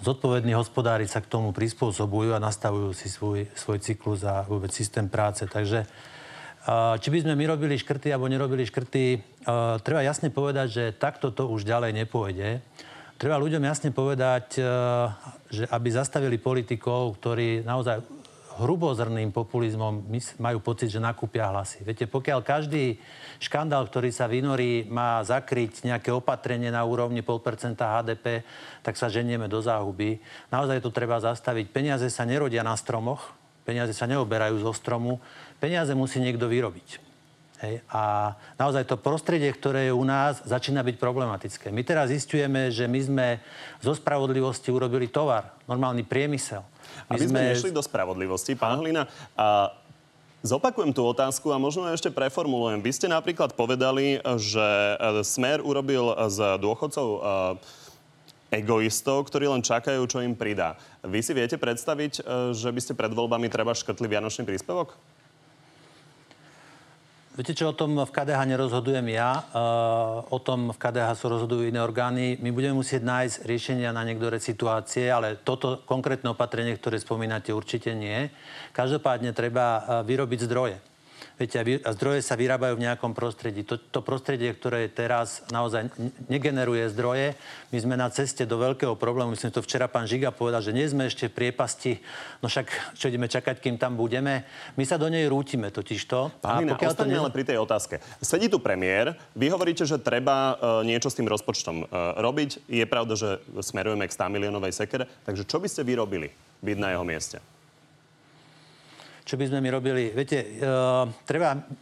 Zodpovední hospodári sa k tomu prispôsobujú a nastavujú si svoj cyklus a vôbec systém práce. Takže či by sme my robili škrty alebo nerobili škrty, treba jasne povedať, že takto to už ďalej nepôjde. Treba ľuďom jasne povedať, že aby zastavili politikov, ktorí naozaj hrubozrným populizmom majú pocit, že nakúpia hlasy. Viete, pokiaľ každý škandál, ktorý sa vynorí, má zakryť nejaké opatrenie na úrovni 0,5% HDP, tak sa ženieme do záhuby. Naozaj to treba zastaviť. Peniaze sa nerodia na stromoch, peniaze sa neoberajú zo stromu, peniaze musí niekto vyrobiť. Hej. A naozaj to prostredie, ktoré je u nás, začína byť problematické. My teraz zisťujeme, že my sme zo spravodlivosti urobili tovar, normálny priemysel. Aby sme nešli do spravodlivosti, pán Hlina, Zopakujem tú otázku a možno ešte preformulujem. Vy ste napríklad povedali, že Smer urobil z dôchodcov egoistov, ktorí len čakajú, čo im pridá. Vy si viete predstaviť, že by ste pred voľbami treba škrtli vianočný príspevok? Viete čo, o tom v KDH nerozhodujem ja. O tom v KDH sa rozhodujú iné orgány. My budeme musieť nájsť riešenia na niektoré situácie, ale toto konkrétne opatrenie, ktoré spomínate, určite nie. Každopádne treba vyrobiť zdroje. Viete, a zdroje sa vyrábajú v nejakom prostredí. To prostredie, ktoré teraz naozaj negeneruje zdroje. My sme na ceste do veľkého problému. Myslím, že to včera pán Žiga povedal, že nie sme ešte v priepasti. No však, čo ideme čakať, kým tam budeme? My sa do nej rútime totižto. Pána, ostaňme ale pri tej otázke. Sedí tu premiér, vy hovoríte, že treba niečo s tým rozpočtom robiť. Je pravda, že smerujeme k 100 miliónovej sekere. Takže čo by ste vy robili, byť na jeho mieste? Čo by sme my robili? Viete,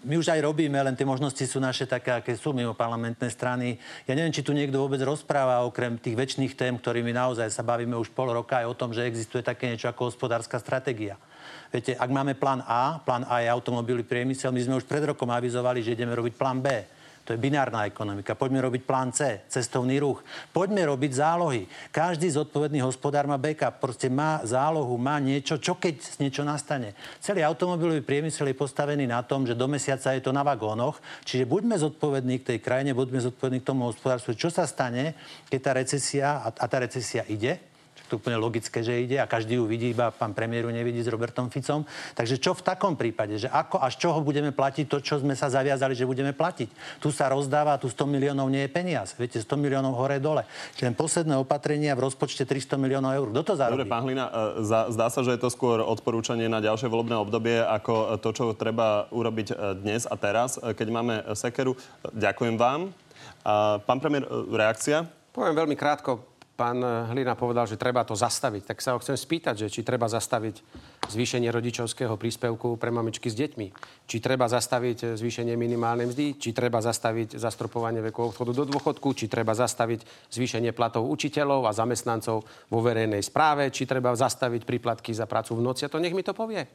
my už aj robíme, len tie možnosti sú naše také, aké sú mimo parlamentné strany. Ja neviem, či tu niekto vôbec rozpráva okrem tých väčšných tém, ktorými naozaj sa bavíme už pol roka, aj o tom, že existuje také niečo ako hospodárska stratégia. Viete, ak máme plán A je automobilový priemysel, my sme už pred rokom avizovali, že ideme robiť plán B. To je binárna ekonomika. Poďme robiť plán C, cestovný ruch. Poďme robiť zálohy. Každý zodpovedný hospodár má backup. Proste má zálohu, má niečo, čo keď niečo nastane. Celý automobilový priemysel je postavený na tom, že do mesiaca je to na vagónoch. Čiže buďme zodpovední k tej krajine, buďme zodpovední k tomu hospodárstvu. Čo sa stane, keď tá recesia, a tá recesia ide? To úplne logické, že ide a každý ju vidí, iba pán premiéru nevidí s Robertom Ficom. Takže čo v takom prípade, že ako a z čoho budeme platiť to, čo sme sa zaviazali, že budeme platiť? Tu sa rozdáva, tu 100 miliónov nie je peniaz. Viete, 100 miliónov hore dole. Čiže posledné opatrenia v rozpočte 300 miliónov eur. Kto to zarobí? Dobre, pán Hlina, zdá sa, že je to skôr odporúčanie na ďalšie volebné obdobie ako to, čo treba urobiť dnes a teraz, keď máme sekeru. Ďakujem vám. Pán premiér, reakcia? Poviem veľmi krátko. Pán Hlina povedal, že treba to zastaviť. Tak sa ho chcem spýtať, že či treba zastaviť zvýšenie rodičovského príspevku pre mamičky s deťmi, či treba zastaviť zvýšenie minimálnej mzdy, či treba zastaviť zastropovanie veku odchodu do dôchodku, či treba zastaviť zvýšenie platov učiteľov a zamestnancov vo verejnej správe, či treba zastaviť príplatky za prácu v noci. A to nech mi to povie.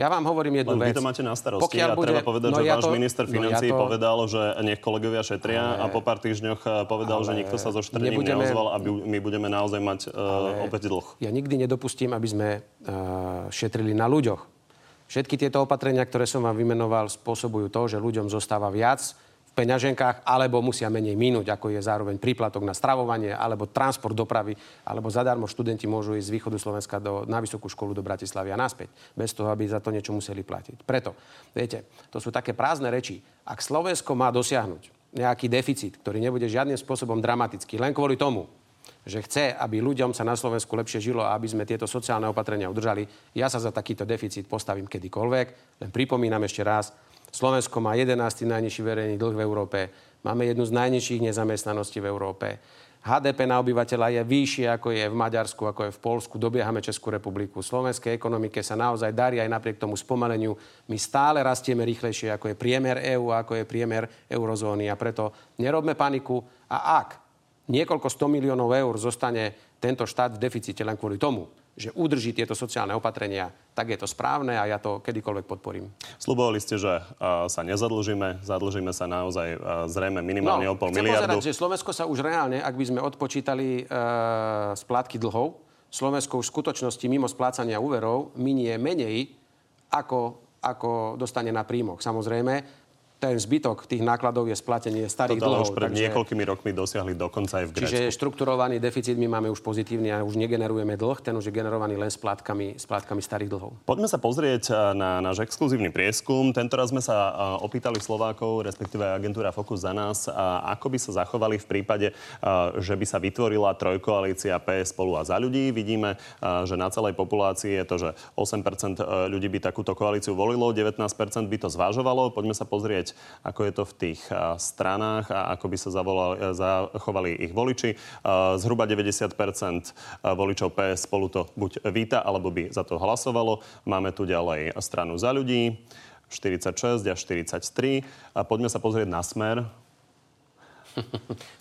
Ja vám hovorím jednu vec. Vy to máte na starosti. Pokiaľ bude... treba povedať, že váš minister financií povedal, že nech kolegovia šetria a po pár týždňoch povedal, že nikto sa zo štrním neozval, aby my budeme naozaj mať opäť dlh. Ja nikdy nedopustím, aby sme šetrili na ľuďoch. Všetky tieto opatrenia, ktoré som vám vymenoval, spôsobujú to, že ľuďom zostáva viac v peňaženkách, alebo musia menej minúť, ako je zároveň príplatok na stravovanie, alebo transport dopravy, alebo zadarmo študenti môžu ísť z východu Slovenska na vysokú školu do Bratislavy a naspäť, bez toho, aby za to niečo museli platiť. Preto, viete, to sú také prázdne reči. Ak Slovensko má dosiahnuť nejaký deficit, ktorý nebude žiadnym spôsobom dramatický, len kvôli tomu, že chce, aby ľuďom sa na Slovensku lepšie žilo a aby sme tieto sociálne opatrenia udržali, ja sa za takýto deficit postavím kedykoľvek. Len pripomínam ešte raz, Slovensko má 11. najnižší verejný dlh v Európe. Máme jednu z najnižších nezamestnaností v Európe. HDP na obyvateľa je vyššie, ako je v Maďarsku, ako je v Poľsku. Dobiehame Českú republiku. Slovenskej ekonomike sa naozaj darí aj napriek tomu spomaleniu. My stále rastieme rýchlejšie, ako je priemer EÚ, ako je priemer eurozóny. A preto nerobme paniku. A ak niekoľko 100 miliónov eur zostane tento štát v deficite len kvôli tomu, že udrží tieto sociálne opatrenia, tak je to správne a ja to kedykoľvek podporím. Sľubovali ste, že sa nezadlžíme, zadlžíme sa naozaj zrejme minimálne o pol miliardu. Chcem pozerať, že Slovensko sa už reálne, ak by sme odpočítali splátky dlhov, Slovensko už v skutočnosti mimo splácania úverov minie menej, ako dostane na príjmoch. Samozrejme, ten zbytok tých nákladov je splatenie starých dlhov. Už pred niekoľkými rokmi dosiahli dokonca aj v Grécku. Čiže štrukturovaný deficit my máme už pozitívny a už negenerujeme dlh, ten už je generovaný len splátkami starých dlhov. Poďme sa pozrieť na náš exkluzívny prieskum. Tentoraz sme sa opýtali Slovákov, respektíve agentúra Focus za nás, ako by sa zachovali v prípade, že by sa vytvorila trojkoalícia PS, SPOL a Za ľudí. Vidíme, že na celej populácii je to, že 8% ľudí by takúto koalíciu volilo, 19% by to zvažovalo. Poďme sa pozrieť, ako je to v tých stranách a ako by sa zachovali ich voliči. Zhruba 90% voličov PS spolu to buď víta, alebo by za to hlasovalo. Máme tu ďalej stranu Za ľudí, 46 a 43. A poďme sa pozrieť na Smer.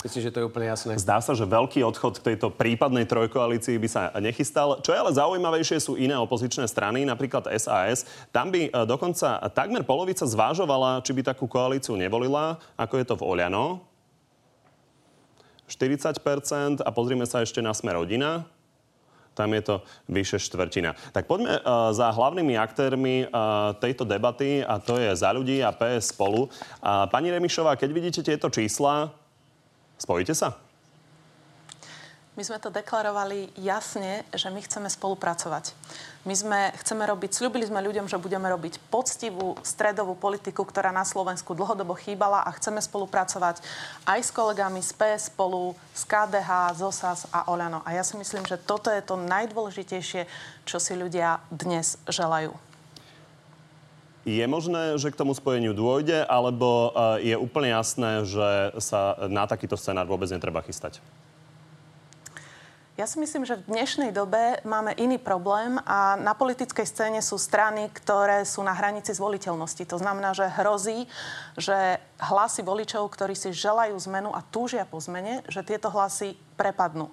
Myslím, že to je úplne jasné. Zdá sa, že veľký odchod k tejto prípadnej trojkoalícii by sa nechystal. Čo je ale zaujímavejšie, sú iné opozičné strany, napríklad SAS. Tam by dokonca takmer polovica zvážovala, či by takú koalíciu nevolila, ako je to v OĽaNO. 40% a pozrime sa ešte na Smer rodina. Tam je to vyše štvrtina. Tak poďme za hlavnými aktérmi tejto debaty, a to je Za ľudí a PS spolu. Pani Remišová, keď vidíte tieto čísla, spojíte sa? My sme to deklarovali jasne, že my chceme spolupracovať. My chceme robiť, sľúbili sme ľuďom, že budeme robiť poctivú stredovú politiku, ktorá na Slovensku dlhodobo chýbala, a chceme spolupracovať aj s kolegami z PSPOLu, z KDH, z SAS a OĽaNO. A ja si myslím, že toto je to najdôležitejšie, čo si ľudia dnes želajú. Je možné, že k tomu spojeniu dôjde, alebo je úplne jasné, že sa na takýto scenár vôbec netreba chystať? Ja si myslím, že v dnešnej dobe máme iný problém a na politickej scéne sú strany, ktoré sú na hranici zvoliteľnosti. To znamená, že hrozí, že hlasy voličov, ktorí si želajú zmenu a túžia po zmene, že tieto hlasy prepadnú.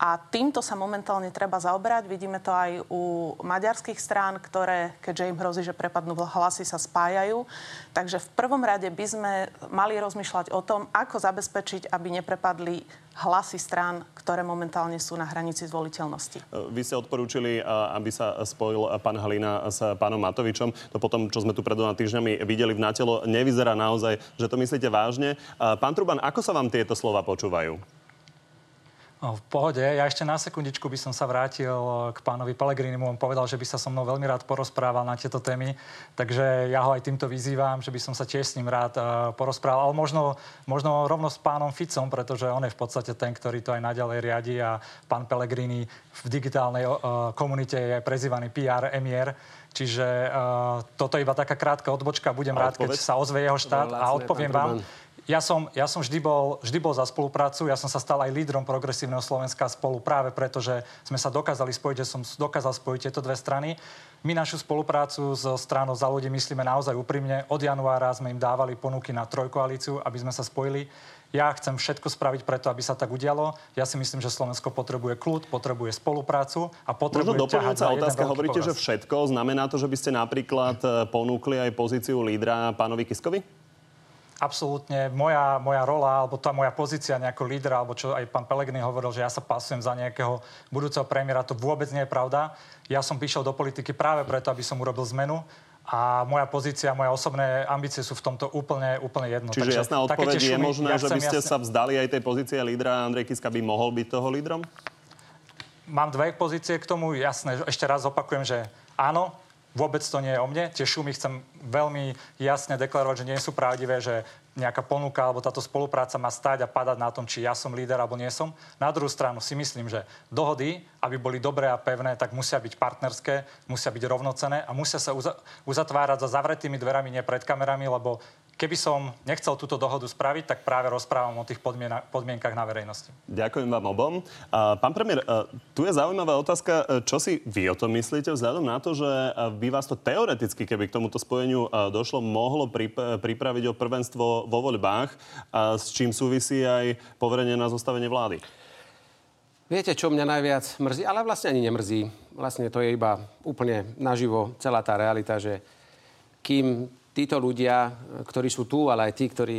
A týmto sa momentálne treba zaoberať. Vidíme to aj u maďarských strán, ktoré, keďže im hrozí, že prepadnú hlasy, sa spájajú. Takže v prvom rade by sme mali rozmýšľať o tom, ako zabezpečiť, aby neprepadli hlasy strán, ktoré momentálne sú na hranici zvoliteľnosti. Vy ste odporúčili, aby sa spojil pán Hlina s pánom Matovičom. To potom, čo sme tu pred dvoma týždňami videli v Natelo, nevyzerá naozaj, že to myslíte vážne. Pán Truban, ako sa vám tieto slova počúvajú? No, v pohode. Ja ešte na sekundičku by som sa vrátil k pánovi Pellegrinimu. On povedal, že by sa so mnou veľmi rád porozprával na tieto témy. Takže ja ho aj týmto vyzývam, že by som sa tiež s ním rád porozprával. Ale možno rovno s pánom Ficom, pretože on je v podstate ten, ktorý to aj naďalej riadi. A pán Pellegrini v digitálnej komunite je prezývaný PR emier. Čiže toto je iba taká krátka odbočka. Budem rád, keď sa ozve jeho štát. A odpoviem vám. Ja som vždy bol za spoluprácu, ja som sa stal aj lídrom Progresívneho Slovenska spolu práve preto, že sme sa dokázali spojiť, že som dokázal spojiť tieto dve strany. My našu spoluprácu so stranou Za ľudí myslíme naozaj úprimne. Od januára sme im dávali ponuky na trojkoalíciu, aby sme sa spojili. Ja chcem všetko spraviť preto, aby sa tak udialo. Ja si myslím, že Slovensko potrebuje kľud, potrebuje spoluprácu a potrebuje ťahať za jeden veľký povraz. Možno doplňujúca otázka, hovoríte, že všetko. Znamená to, že by ste napríklad ponúkli aj pozíciu lídra pánovi Kiskovi? Absolútne. Moja rola, alebo tá moja pozícia nejakého lídra, alebo čo aj pán Pellegrini hovoril, že ja sa pasujem za nejakého budúceho premiéra, to vôbec nie je pravda. Ja som prišiel do politiky práve preto, aby som urobil zmenu. A moja pozícia, moje osobné ambície sú v tomto úplne jedno. Čiže takže jasná odpoveď je možná, že by ste sa vzdali aj tej pozície lídra. Andrej Kiska by mohol byť toho lídrom? Mám dve pozície k tomu. Jasné, ešte raz opakujem, že áno. Vôbec to nie je o mne. Tie šumy chcem veľmi jasne deklarovať, že nie sú pravdivé, že nejaká ponuka alebo táto spolupráca má stáť a padať na tom, či ja som líder alebo nie som. Na druhú stranu si myslím, že dohody, aby boli dobré a pevné, tak musia byť partnerské, musia byť rovnocenné a musia sa uzatvárať za zavretými dverami, nie pred kamerami, lebo keby som nechcel túto dohodu spraviť, tak práve rozprávam o tých podmienkach na verejnosti. Ďakujem vám obom. Pán premiér, tu je zaujímavá otázka, čo si vy o tom myslíte, vzhľadom na to, že by vás to teoreticky, keby k tomuto spojeniu došlo, mohlo pripraviť o prvenstvo vo voľbách, s čím súvisí aj poverenie na zostavenie vlády? Viete, čo mňa najviac mrzí? Ale vlastne ani nemrzí. Vlastne to je iba úplne naživo celá tá realita, že kým títo ľudia, ktorí sú tu, ale aj tí, ktorí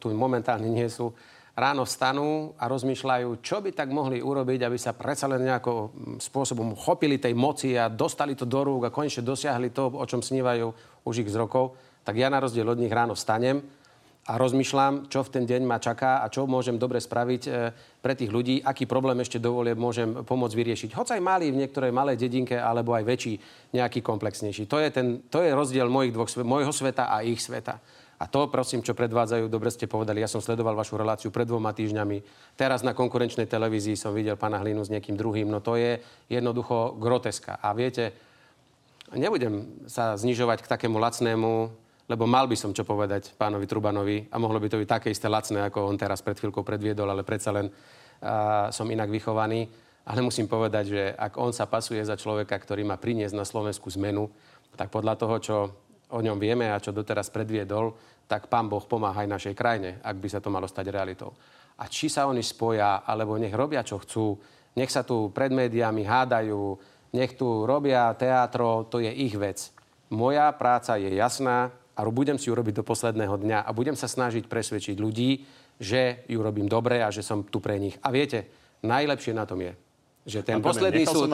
tu momentálne nie sú, ráno vstanú a rozmýšľajú, čo by tak mohli urobiť, aby sa predsa len nejakým spôsobom chopili tej moci a dostali to do rúk a konečne dosiahli to, o čom snívajú už ich z rokov. Tak ja na rozdiel od nich ráno vstanem a rozmýšľam, čo v ten deň ma čaká a čo môžem dobre spraviť pre tých ľudí, aký problém ešte dovolie môžem pomôcť vyriešiť. Hoď aj malý v niektorej malej dedinke, alebo aj väčší, nejaký komplexnejší. To je rozdiel môjho sveta a ich sveta. A to, prosím, čo predvádzajú, dobre ste povedali. Ja som sledoval vašu reláciu pred 2 týždňami. Teraz na konkurenčnej televízii som videl pána Hlinu s niekým druhým. No to je jednoducho groteska. A viete, nebudem sa znižovať k takému lacnému, lebo mal by som čo povedať pánovi Trubanovi a mohlo by to byť také isté lacné, ako on teraz pred chvíľkou predviedol, ale predsa len som inak vychovaný. Ale musím povedať, že ak on sa pasuje za človeka, ktorý má priniesť na Slovensku zmenu, tak podľa toho, čo o ňom vieme a čo doteraz predviedol, tak Pán Boh pomáha aj našej krajine, ak by sa to malo stať realitou. A či sa oni spoja, alebo nech robia, čo chcú, nech sa tu pred médiami hádajú, nech tu robia teatro, to je ich vec. Moja práca je jasná a budem si ju robiť do posledného dňa a budem sa snažiť presvedčiť ľudí, že ju robím dobre a že som tu pre nich. A viete, najlepšie na tom je, že ten posledný súd...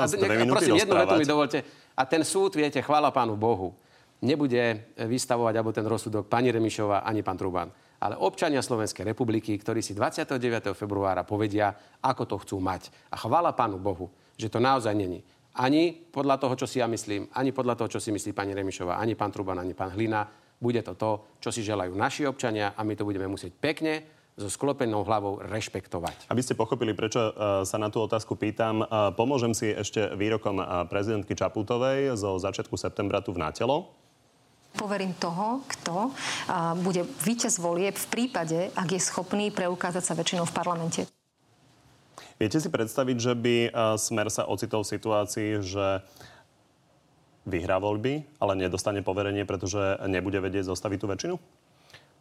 Prosím, jednu vetu mi dovolte. A ten súd, viete, chvála Pánu Bohu, nebude vystavovať alebo ten rozsudok pani Remišová ani pán Truban, ale občania Slovenskej republiky, ktorí si 29. februára povedia, ako to chcú mať. A chvála Pánu Bohu, že to naozaj není. Ani podľa toho, čo si ja myslím, ani podľa toho, čo si myslí pani Remišová, ani pán Truban, ani pán Hlina. Bude to to, čo si želajú naši občania a my to budeme musieť pekne so sklopenou hlavou rešpektovať. Aby ste pochopili, prečo sa na tú otázku pýtam, pomôžem si ešte výrokom prezidentky Čaputovej zo začiatku septembra tu v Na telo. Poverím toho, kto bude víťaz volieb v prípade, ak je schopný preukázať sa väčšinou v parlamente. Viete si predstaviť, že by Smer sa ocitol v situácii, že vyhrá voľby, ale nedostane poverenie, pretože nebude vedieť zostaviť tú väčšinu?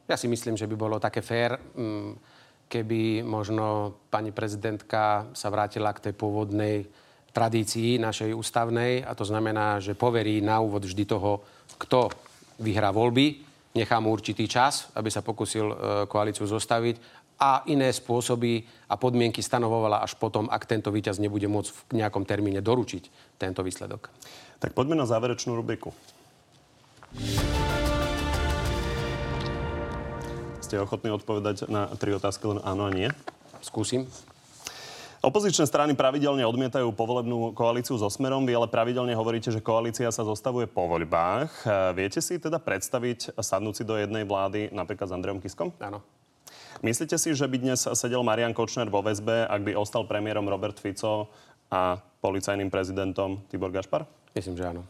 Ja si myslím, že by bolo také fér, keby možno pani prezidentka sa vrátila k tej pôvodnej tradícii našej ústavnej, a to znamená, že poverí na úvod vždy toho, kto vyhrá voľby, nechá mu určitý čas, aby sa pokusil koalíciu zostaviť a iné spôsoby a podmienky stanovovala až potom, ak tento víťaz nebude môcť v nejakom termíne doručiť tento výsledok. Tak poďme na záverečnú rubriku. Ste ochotní odpovedať na tri otázky len áno a nie? Skúsim. Opozičné strany pravidelne odmietajú povolebnú koalíciu so Smerom. Vy ale pravidelne hovoríte, že koalícia sa zostavuje po voľbách. Viete si teda predstaviť sadnúci do jednej vlády napríklad s Andrejom Kiskom? Áno. Myslíte si, že by dnes sedel Marian Kočner vo väzbe, ak by ostal premiérom Robert Fico a policajným prezidentom Tibor Gašpar? Myslím, že áno.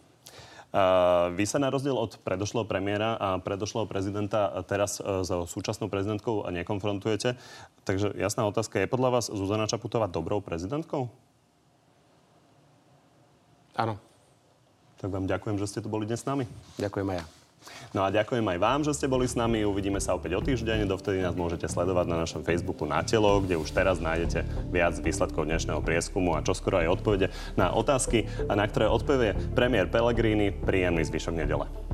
Vy sa na rozdiel od predošlého premiéra a predošlého prezidenta teraz so súčasnou prezidentkou nekonfrontujete. Takže jasná otázka, je podľa vás Zuzana Čaputová dobrou prezidentkou? Áno. Tak vám ďakujem, že ste tu boli dnes s nami. Ďakujem aj ja. No a ďakujem aj vám, že ste boli s nami. Uvidíme sa opäť o týždeň. Dovtedy nás môžete sledovať na našom Facebooku Na telo, kde už teraz nájdete viac výsledkov dnešného prieskumu a čoskoro aj odpovede na otázky, na ktoré odpovie premiér Pellegrini. Príjemný zvyšok nedele.